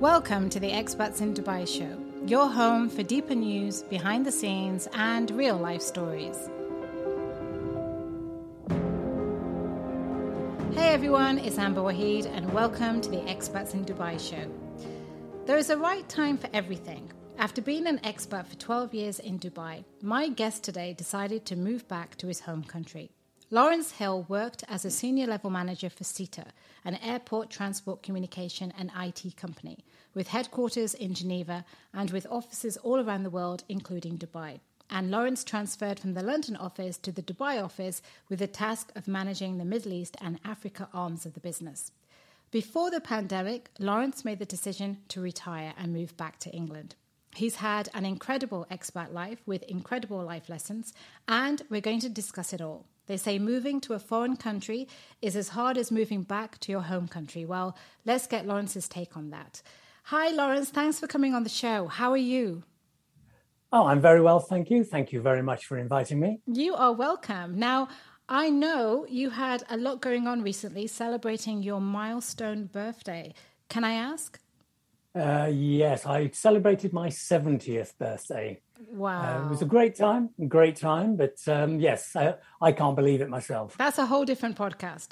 Welcome to the Expats in Dubai show, your home for deeper news, behind the scenes and real life stories. Hey everyone, it's Amber Wahid and welcome to the Expats in Dubai show. There is a right time for everything. After being an expat for 12 years in Dubai, my guest today decided to move back to his home country. Lawrence Hill worked as a senior level manager for Sita, an airport transport communication and IT company, with headquarters in Geneva and with offices all around the world, including Dubai. And Lawrence transferred from the London office to the Dubai office with the task of managing the Middle East and Africa arms of the business. Before the pandemic, Lawrence made the decision to retire and move back to England. He's had an incredible expat life with incredible life lessons, and we're going to discuss it all. They say moving to a foreign country is as hard as moving back to your home country. Well, let's get Lawrence's take on that. Hi, Lawrence. Thanks for coming on the show. How are you? Oh, I'm very well, thank you. Thank you very much for inviting me. You are welcome. Now, I know you had a lot going on recently celebrating your milestone birthday. Can I ask? Yes, I celebrated my 70th birthday. Wow. It was a great time. But yes, I can't believe it myself. That's a whole different podcast.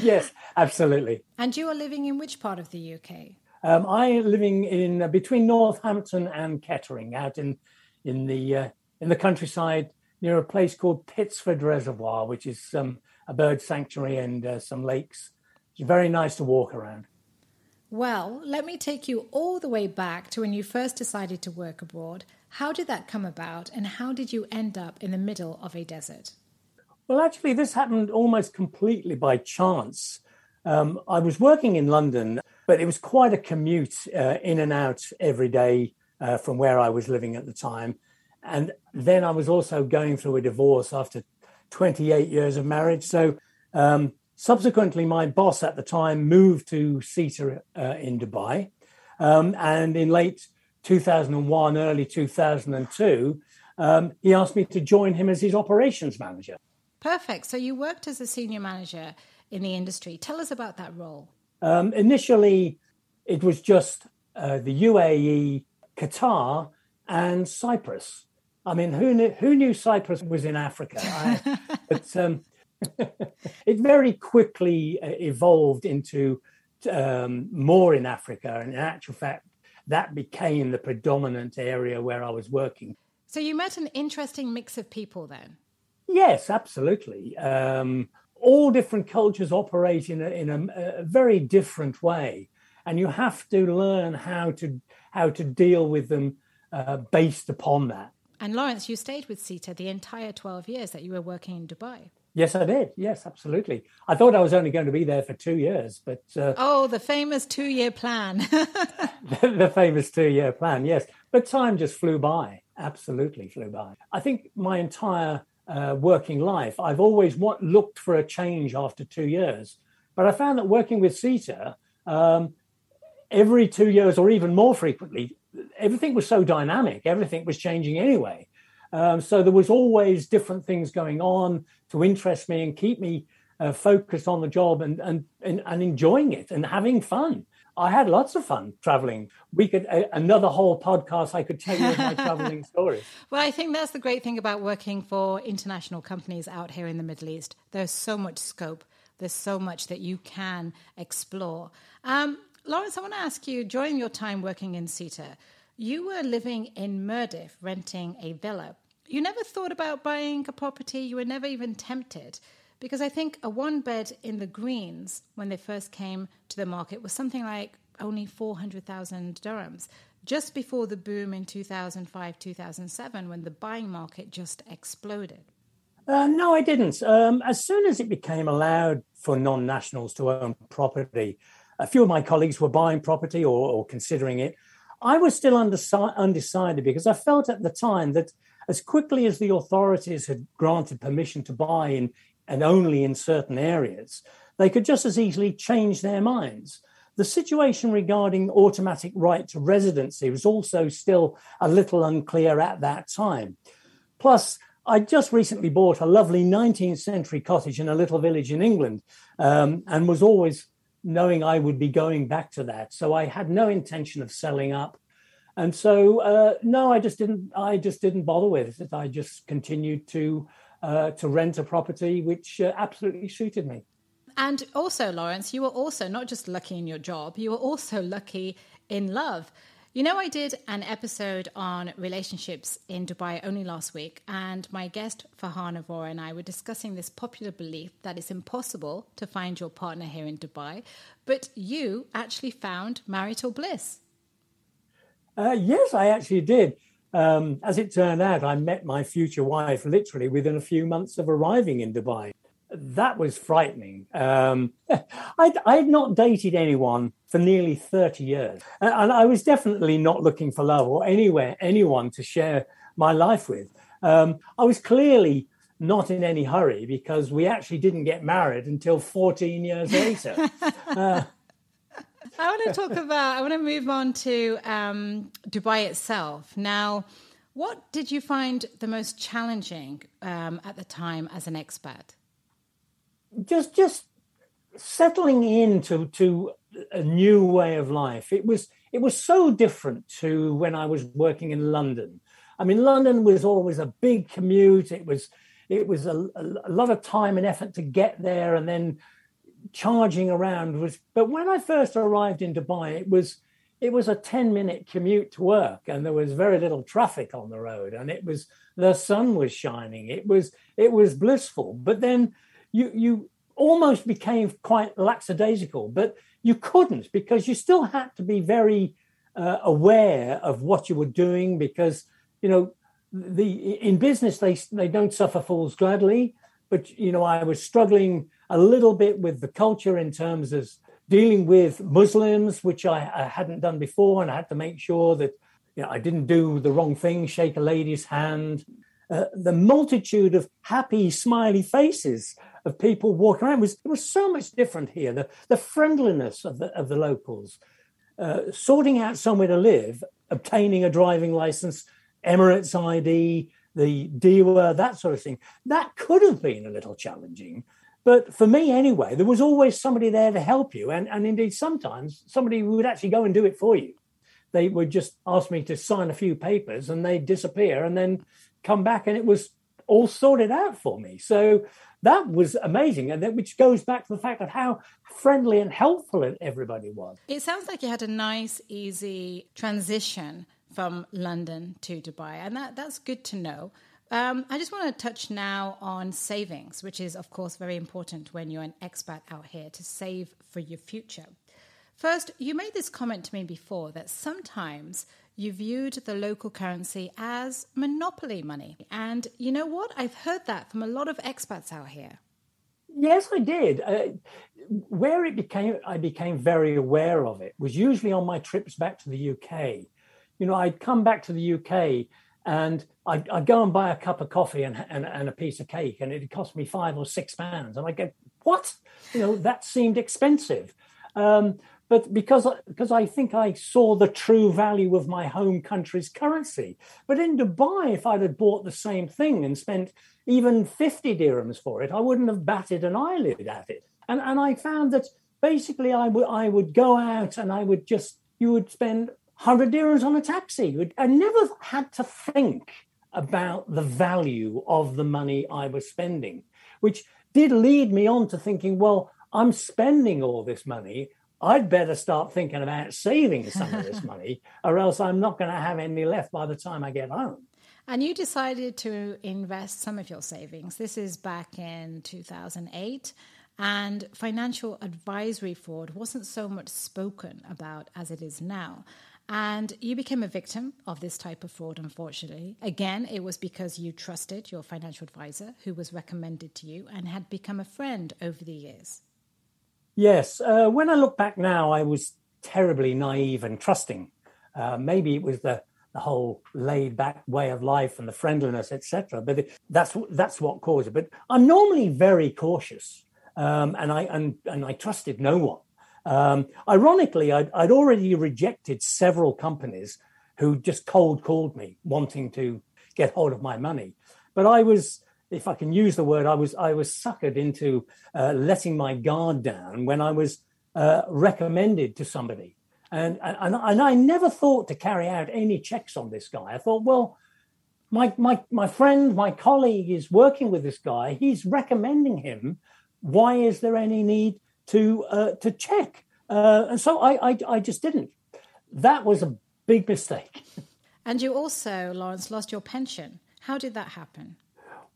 Yes, absolutely. And you are living in which part of the UK? I am living in between Northampton and Kettering, out in the countryside near a place called Pittsford Reservoir, which is a bird sanctuary and some lakes. It's very nice to walk around. Well, let me take you all the way back to when you first decided to work abroad. How did that come about and how did you end up in the middle of a desert? Well, actually, this happened almost completely by chance. I was working in London, but it was quite a commute in and out every day from where I was living at the time. And then I was also going through a divorce after 28 years of marriage. So subsequently, my boss at the time moved to Cetera in Dubai. And in late 2001, early 2002, he asked me to join him as his operations manager. Perfect. So you worked as a senior manager in the industry. Tell us about that role. Initially, it was just the UAE, Qatar and Cyprus. I mean, who knew Cyprus was in Africa? It very quickly evolved into more in Africa. And in actual fact, that became the predominant area where I was working. So you met an interesting mix of people then? Yes, absolutely. All different cultures operate in a very different way. And you have to learn how to deal with them based upon that. And Lawrence, you stayed with Sita the entire 12 years that you were working in Dubai. Yes, I did. Yes, absolutely. I thought I was only going to be there for 2 years, but... the famous two-year plan. The famous two-year plan, yes. But time just flew by, absolutely flew by. I think my entire working life, I've always looked for a change after 2 years. But I found that working with Sita, every 2 years or even more frequently, everything was so dynamic. Everything was changing anyway. So there was always different things going on to interest me and keep me focused on the job and enjoying it and having fun. I had lots of fun traveling. We could another whole podcast I could tell you of my traveling stories. Well, I think that's the great thing about working for international companies out here in the Middle East. There's so much scope. There's so much that you can explore. Lawrence, I want to ask you, during your time working in Sita, you were living in Murdiff, renting a villa. You never thought about buying a property. You were never even tempted, because I think a one bed in the Greens when they first came to the market was something like only 400,000 dirhams, just before the boom in 2005, 2007, when the buying market just exploded. No, I didn't. As soon as it became allowed for non-nationals to own property, a few of my colleagues were buying property or considering it. I was still undecided because I felt at the time that as quickly as the authorities had granted permission to buy in and only in certain areas, they could just as easily change their minds. The situation regarding automatic right to residency was also still a little unclear at that time. Plus, I just recently bought a lovely 19th century cottage in a little village in England, and was always knowing I would be going back to that. So I had no intention of selling up. And so, no, I just didn't bother with it. I just continued to rent a property, which absolutely suited me. And also, Lawrence, you were also not just lucky in your job, you were also lucky in love. You know, I did an episode on relationships in Dubai only last week, and my guest Fahana Vohra and I were discussing this popular belief that it's impossible to find your partner here in Dubai, but you actually found marital bliss. Yes, I actually did. As it turned out, I met my future wife literally within a few months of arriving in Dubai. That was frightening. I'd not dated anyone for nearly 30 years. And I was definitely not looking for love or anyone to share my life with. I was clearly not in any hurry because we actually didn't get married until 14 years later. I want to move on to Dubai itself. Now, what did you find the most challenging at the time as an expat? Just settling into to a new way of life. It was so different to when I was working in London. I mean, London was always a big commute. It was a lot of time and effort to get there, and then charging around was. But when I first arrived in Dubai, it was a 10-minute commute to work, and there was very little traffic on the road, and the sun was shining. It was blissful. But then. You almost became quite lackadaisical, but you couldn't because you still had to be very aware of what you were doing because, you know, in business, they don't suffer fools gladly. But, you know, I was struggling a little bit with the culture in terms of dealing with Muslims, which I hadn't done before. And I had to make sure that, you know, I didn't do the wrong thing, shake a lady's hand. The multitude of happy, smiley faces of people walking around was so much different here. The friendliness of the locals, sorting out somewhere to live, obtaining a driving license, Emirates ID, the DEWA, that sort of thing. That could have been a little challenging, but for me anyway, there was always somebody there to help you, and indeed sometimes somebody who would actually go and do it for you. They would just ask me to sign a few papers, and they'd disappear, and then come back, and it was all sorted out for me. So that was amazing, and that which goes back to the fact of how friendly and helpful everybody was. It sounds like you had a nice, easy transition from London to Dubai, and that's good to know. I just want to touch now on savings, which is, of course, very important when you're an expat out here to save for your future. First, you made this comment to me before that sometimes you viewed the local currency as monopoly money. And you know what? I've heard that from a lot of expats out here. Yes, I did. I became very aware of it was usually on my trips back to the UK. You know, I'd come back to the UK and I'd go and buy a cup of coffee and a piece of cake, and it'd cost me £5 or £6. And I'd go, what? You know, that seemed expensive. But because I think I saw the true value of my home country's currency. But in Dubai, if I'd have bought the same thing and spent even 50 dirhams for it, I wouldn't have batted an eyelid at it. And I found that basically I would go out and you would spend 100 dirhams on a taxi. I never had to think about the value of the money I was spending, which did lead me on to thinking, well, I'm spending all this money, I'd better start thinking about saving some of this money, or else I'm not going to have any left by the time I get home. And you decided to invest some of your savings. This is back in 2008, and financial advisory fraud wasn't so much spoken about as it is now. And you became a victim of this type of fraud, unfortunately. Again, it was because you trusted your financial advisor, who was recommended to you and had become a friend over the years. Yes. When I look back now, I was terribly naive and trusting. Maybe it was the whole laid-back way of life and the friendliness, etc. But that's what caused it. But I'm normally very cautious, and I trusted no one. Ironically, I'd already rejected several companies who just cold-called me, wanting to get hold of my money. But I was, if I can use the word, I was suckered into letting my guard down when I was recommended to somebody. And I never thought to carry out any checks on this guy. I thought, well, my friend, my colleague is working with this guy. He's recommending him. Why is there any need to check? And so I just didn't. That was a big mistake. And you also, Lawrence, lost your pension. How did that happen?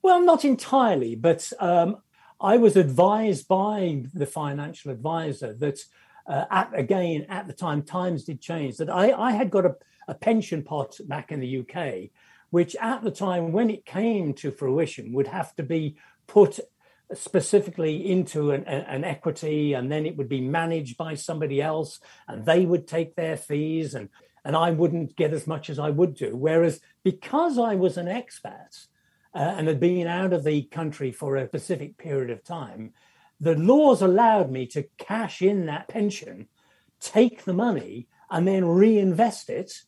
Well, not entirely, but I was advised by the financial advisor that, at the time, times did change, that I had got a pension pot back in the UK, which at the time, when it came to fruition, would have to be put specifically into an equity, and then it would be managed by somebody else, and they would take their fees, and I wouldn't get as much as I would do. Whereas because I was an expat and had been out of the country for a specific period of time, the laws allowed me to cash in that pension, take the money, and then reinvest it,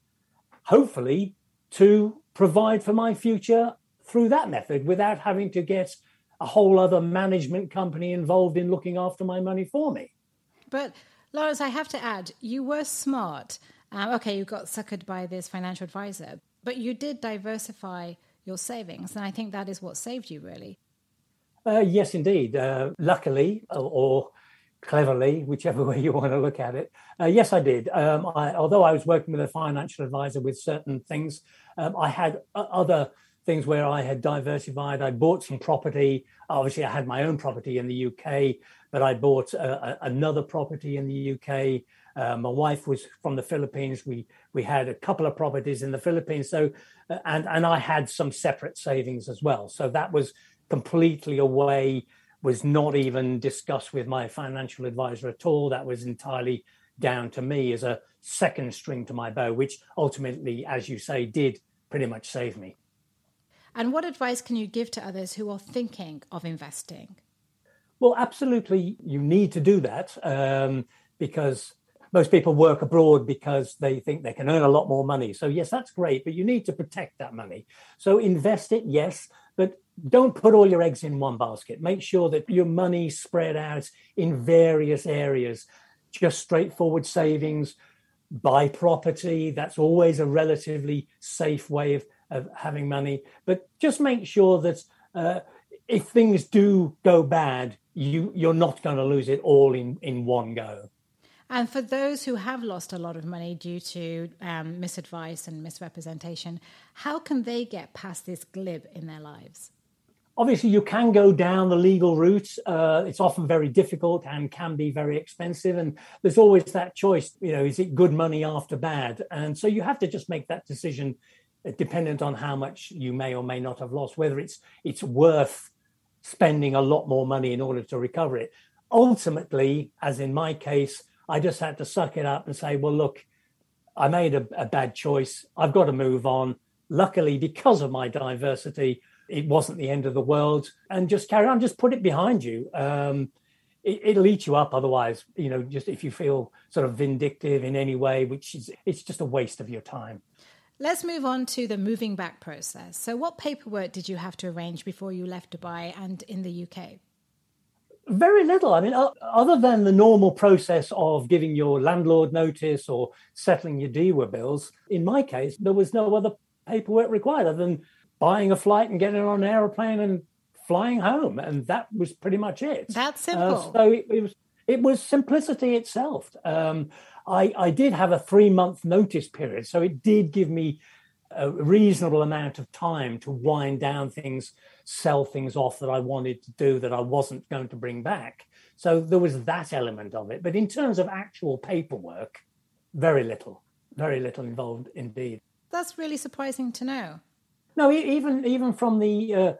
hopefully to provide for my future through that method without having to get a whole other management company involved in looking after my money for me. But, Lawrence, I have to add, you were smart. Okay, you got suckered by this financial advisor, but you did diversify your savings, and I think that is what saved you, really. Yes, indeed. Luckily, or cleverly, whichever way you want to look at it. Yes, I did. Although I was working with a financial advisor with certain things, I had other things where I had diversified. I bought some property. Obviously, I had my own property in the UK, but I bought another property in the UK. My wife was from the Philippines. We had a couple of properties in the Philippines. So, and I had some separate savings as well. So that was completely away, was not even discussed with my financial advisor at all. That was entirely down to me as a second string to my bow, which ultimately, as you say, did pretty much save me. And what advice can you give to others who are thinking of investing? Well, absolutely, you need to do that because most people work abroad because they think they can earn a lot more money. So, yes, that's great, but you need to protect that money. So invest it, yes, but don't put all your eggs in one basket. Make sure that your money spread out in various areas, just straightforward savings, buy property. That's always a relatively safe way of having money, but just make sure that if things do go bad, you're not going to lose it all in one go. And for those who have lost a lot of money due to misadvice and misrepresentation, how can they get past this glib in their lives? Obviously, you can go down the legal route. It's often very difficult and can be very expensive. And there's always that choice, is it good money after bad? And so you have to just make that decision dependent on how much you may or may not have lost, whether it's worth spending a lot more money in order to recover it. Ultimately, as in my case, I just had to suck it up and say, well, look, I made a bad choice. I've got to move on. Luckily, because of my diversity, it wasn't the end of the world. And just carry on, just put it behind you. It'll eat you up otherwise, just if you feel sort of vindictive in any way, which is, it's just a waste of your time. Let's move on to the moving back process. So what paperwork did you have to arrange before you left Dubai and in the UK? Very little. I mean, other than the normal process of giving your landlord notice or settling your DEWA bills, in my case, there was no other paperwork required other than buying a flight and getting on an aeroplane and flying home. And that was pretty much it. That's simple. So it was simplicity itself. I did have a 3-month notice period, so it did give me a reasonable amount of time to wind down things, sell things off that I wanted to do that I wasn't going to bring back. So there was that element of it. But in terms of actual paperwork, very little involved indeed. That's really surprising to know. No, even from the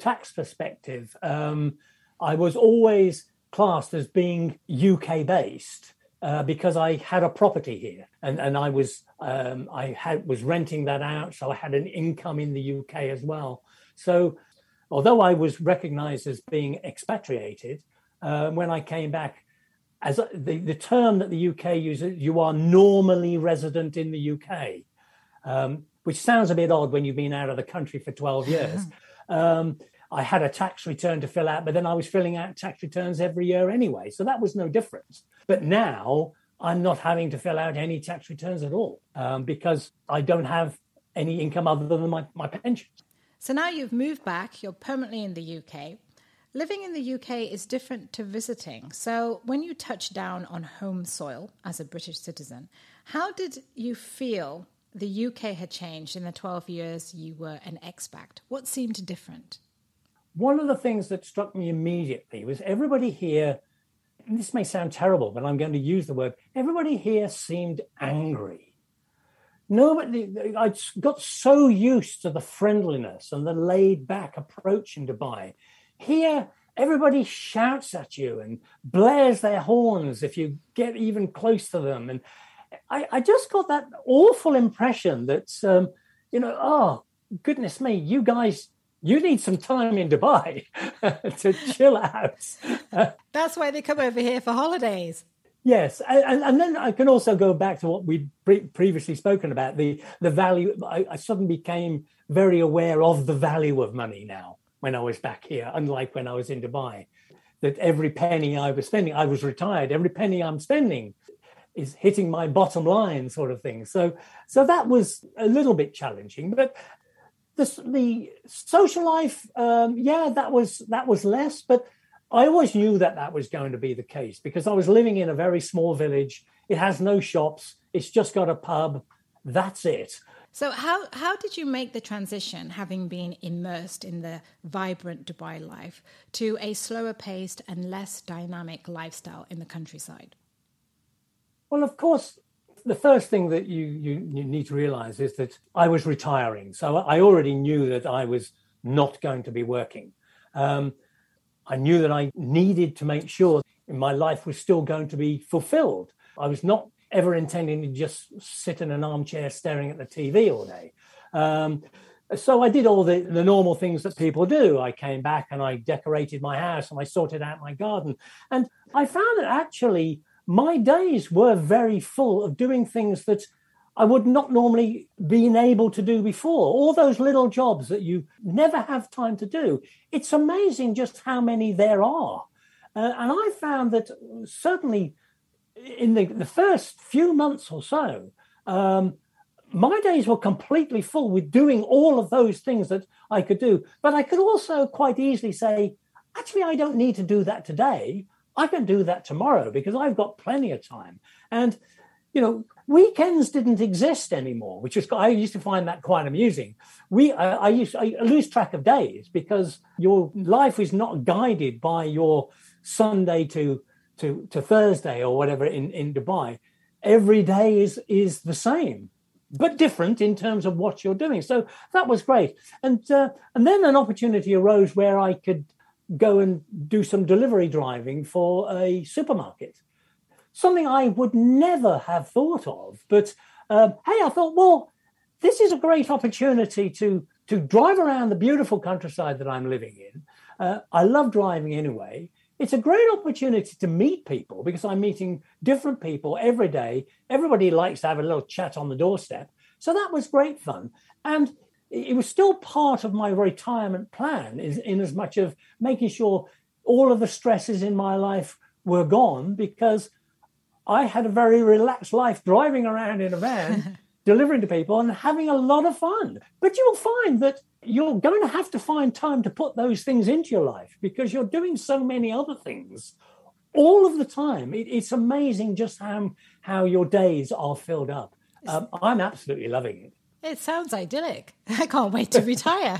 tax perspective, I was always classed as being UK-based. Because I had a property here and I was I was renting that out. So I had an income in the UK as well. So although I was recognized as being expatriated, when I came back, as the term that the UK uses, you are normally resident in the UK, which sounds a bit odd when you've been out of the country for 12 years. I had a tax return to fill out, but then I was filling out tax returns every year anyway. So that was no difference. But now I'm not having to fill out any tax returns at all because I don't have any income other than my pension. So now you've moved back, you're permanently in the UK. Living in the UK is different to visiting. So when you touched down on home soil as a British citizen, how did you feel the UK had changed in the 12 years you were an expat? What seemed different? One of the things that struck me immediately was everybody here, and this may sound terrible, but I'm going to use the word, everybody here seemed angry. Nobody, I got so used to the friendliness and the laid-back approach in Dubai. Here, everybody shouts at you and blares their horns if you get even close to them. And I just got that awful impression that, oh, goodness me, you guys... You need some time in Dubai to chill out. That's why they come over here for holidays. Yes. And then I can also go back to what we'd previously spoken about, the value. I suddenly became very aware of the value of money now when I was back here, unlike when I was in Dubai, that every penny I was spending, I was retired, every penny I'm spending is hitting my bottom line sort of thing. So that was a little bit challenging, but... The social life, that was less, but I always knew that was going to be the case because I was living in a very small village. It has no shops. It's just got a pub. That's it. So how did you make the transition, having been immersed in the vibrant Dubai life, to a slower-paced and less dynamic lifestyle in the countryside? Well, of course... The first thing that you need to realize is that I was retiring. So I already knew that I was not going to be working. I knew that I needed to make sure my life was still going to be fulfilled. I was not ever intending to just sit in an armchair staring at the TV all day. So I did all the normal things that people do. I came back and I decorated my house and I sorted out my garden. And I found that actually... my days were very full of doing things that I would not normally been able to do before. All those little jobs that you never have time to do. It's amazing just how many there are. And I found that certainly in the first few months or so, my days were completely full with doing all of those things that I could do. But I could also quite easily say, actually, I don't need to do that today. I can do that tomorrow because I've got plenty of time. And, weekends didn't exist anymore, which is, I used to find that quite amusing. I lose track of days because your life is not guided by your Sunday to Thursday or whatever in Dubai. Every day is the same, but different in terms of what you're doing. So that was great. And then an opportunity arose where I could go and do some delivery driving for a supermarket, something I would never have thought of. But, I thought, well, this is a great opportunity to drive around the beautiful countryside that I'm living in. I love driving anyway. It's a great opportunity to meet people because I'm meeting different people every day. Everybody likes to have a little chat on the doorstep. So that was great fun. And it was still part of my retirement plan, in as much of making sure all of the stresses in my life were gone, because I had a very relaxed life driving around in a van, delivering to people and having a lot of fun. But you'll find that you're going to have to find time to put those things into your life because you're doing so many other things all of the time. It's amazing just how your days are filled up. I'm absolutely loving it. It sounds idyllic. I can't wait to retire.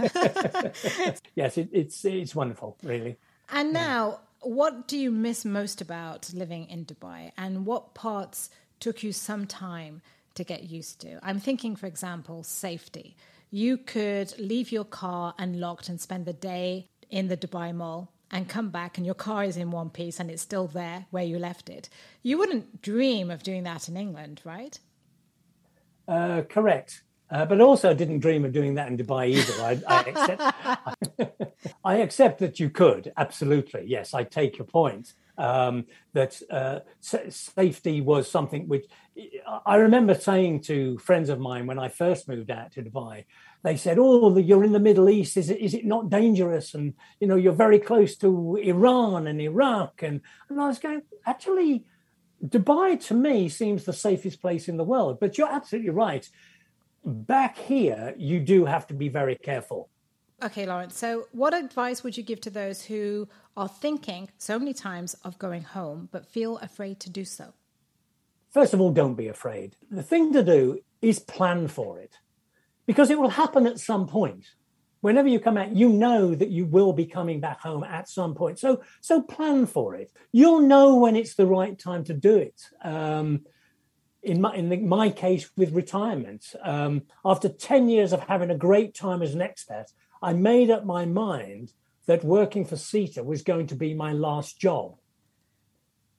Yes, it's wonderful, really. And now, what do you miss most about living in Dubai? And what parts took you some time to get used to? I'm thinking, for example, safety. You could leave your car unlocked and spend the day in the Dubai Mall and come back and your car is in one piece and it's still there where you left it. You wouldn't dream of doing that in England, right? Correct. But also didn't dream of doing that in Dubai either. I accept that you could, absolutely. Yes, I take your point. that safety was something which I remember saying to friends of mine when I first moved out to Dubai. They said, "Oh, you're in the Middle East. Is it not dangerous? And you know, you're very close to Iran and Iraq." And I was going, actually, Dubai to me seems the safest place in the world. But you're absolutely right. Back here, you do have to be very careful. Okay, Lawrence. So what advice would you give to those who are thinking so many times of going home, but feel afraid to do so? First of all, don't be afraid. The thing to do is plan for it, because it will happen at some point. Whenever you come out, you know that you will be coming back home at some point. So plan for it. You'll know when it's the right time to do it. In my case with retirement, after 10 years of having a great time as an expat, I made up my mind that working for Sita was going to be my last job.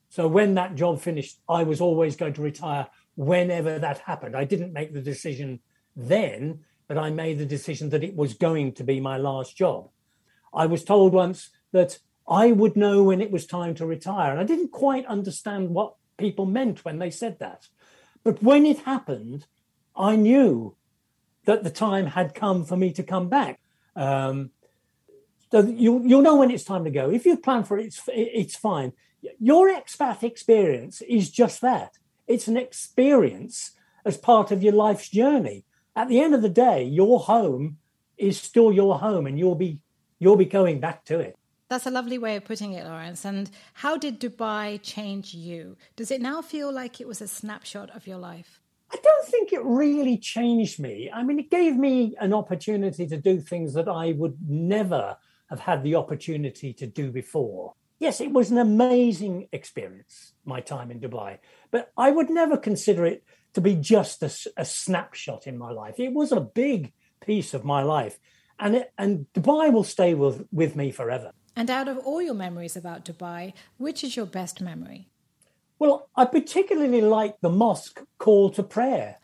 So when that job finished, I was always going to retire whenever that happened. I didn't make the decision then, but I made the decision that it was going to be my last job. I was told once that I would know when it was time to retire, and I didn't quite understand what people meant when they said that. But when it happened, I knew that the time had come for me to come back. So you'll know when it's time to go. If you plan for it, it's fine. Your expat experience is just that. It's an experience as part of your life's journey. At the end of the day, your home is still your home, and you'll be going back to it. That's a lovely way of putting it, Lawrence. And how did Dubai change you? Does it now feel like it was a snapshot of your life? I don't think it really changed me. I mean, it gave me an opportunity to do things that I would never have had the opportunity to do before. Yes, it was an amazing experience, my time in Dubai, but I would never consider it to be just a snapshot in my life. It was a big piece of my life, and Dubai will stay with me forever. And out of all your memories about Dubai, which is your best memory? Well, I particularly like the mosque call to prayer.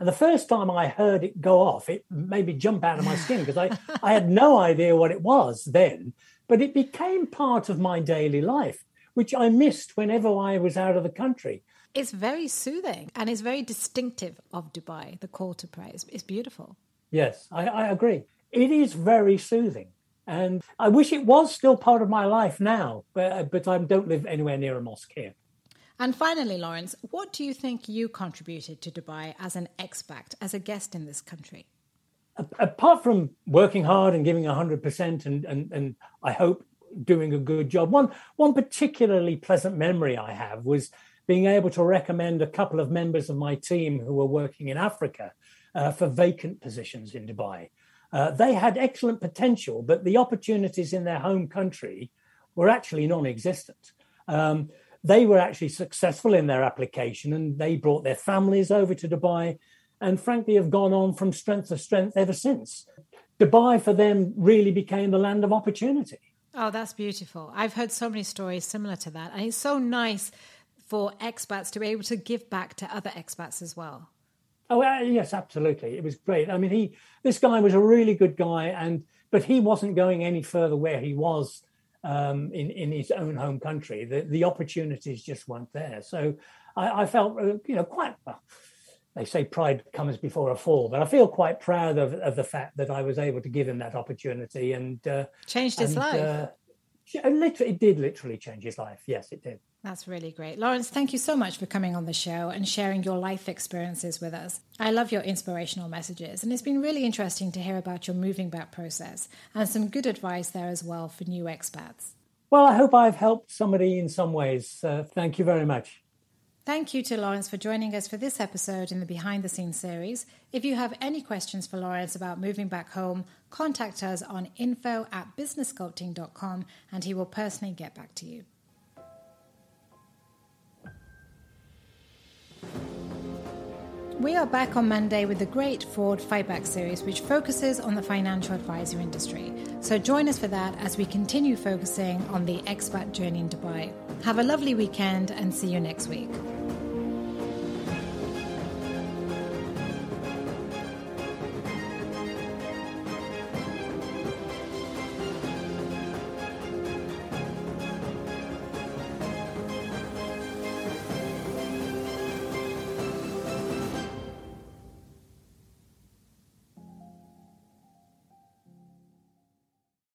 And the first time I heard it go off, it made me jump out of my skin, because I had no idea what it was then. But it became part of my daily life, which I missed whenever I was out of the country. It's very soothing, and it's very distinctive of Dubai, the call to prayer. It's beautiful. Yes, I agree. It is very soothing. And I wish it was still part of my life now, but I don't live anywhere near a mosque here. And finally, Lawrence, what do you think you contributed to Dubai as an expat, as a guest in this country? Apart from working hard and giving 100% and I hope doing a good job, one particularly pleasant memory I have was being able to recommend a couple of members of my team who were working in Africa for vacant positions in Dubai. They had excellent potential, but the opportunities in their home country were actually non-existent. They were actually successful in their application, and they brought their families over to Dubai and frankly have gone on from strength to strength ever since. Dubai for them really became the land of opportunity. Oh, that's beautiful. I've heard so many stories similar to that. And it's so nice for expats to be able to give back to other expats as well. Oh, yes, absolutely. It was great. I mean, this guy was a really good guy, but he wasn't going any further where he was in his own home country. The opportunities just weren't there. So I felt, quite, well, they say pride comes before a fall, but I feel quite proud of the fact that I was able to give him that opportunity. And changed his life. It did literally change his life. Yes, it did. That's really great. Lawrence, thank you so much for coming on the show and sharing your life experiences with us. I love your inspirational messages, and it's been really interesting to hear about your moving back process and some good advice there as well for new expats. Well, I hope I've helped somebody in some ways. Thank you very much. Thank you to Lawrence for joining us for this episode in the Behind the Scenes series. If you have any questions for Lawrence about moving back home, contact us on info@businesssculpting.com, and he will personally get back to you. We are back on Monday with the Great Fraud Fightback series, which focuses on the financial advisor industry. So join us for that as we continue focusing on the expat journey in Dubai. Have a lovely weekend and see you next week.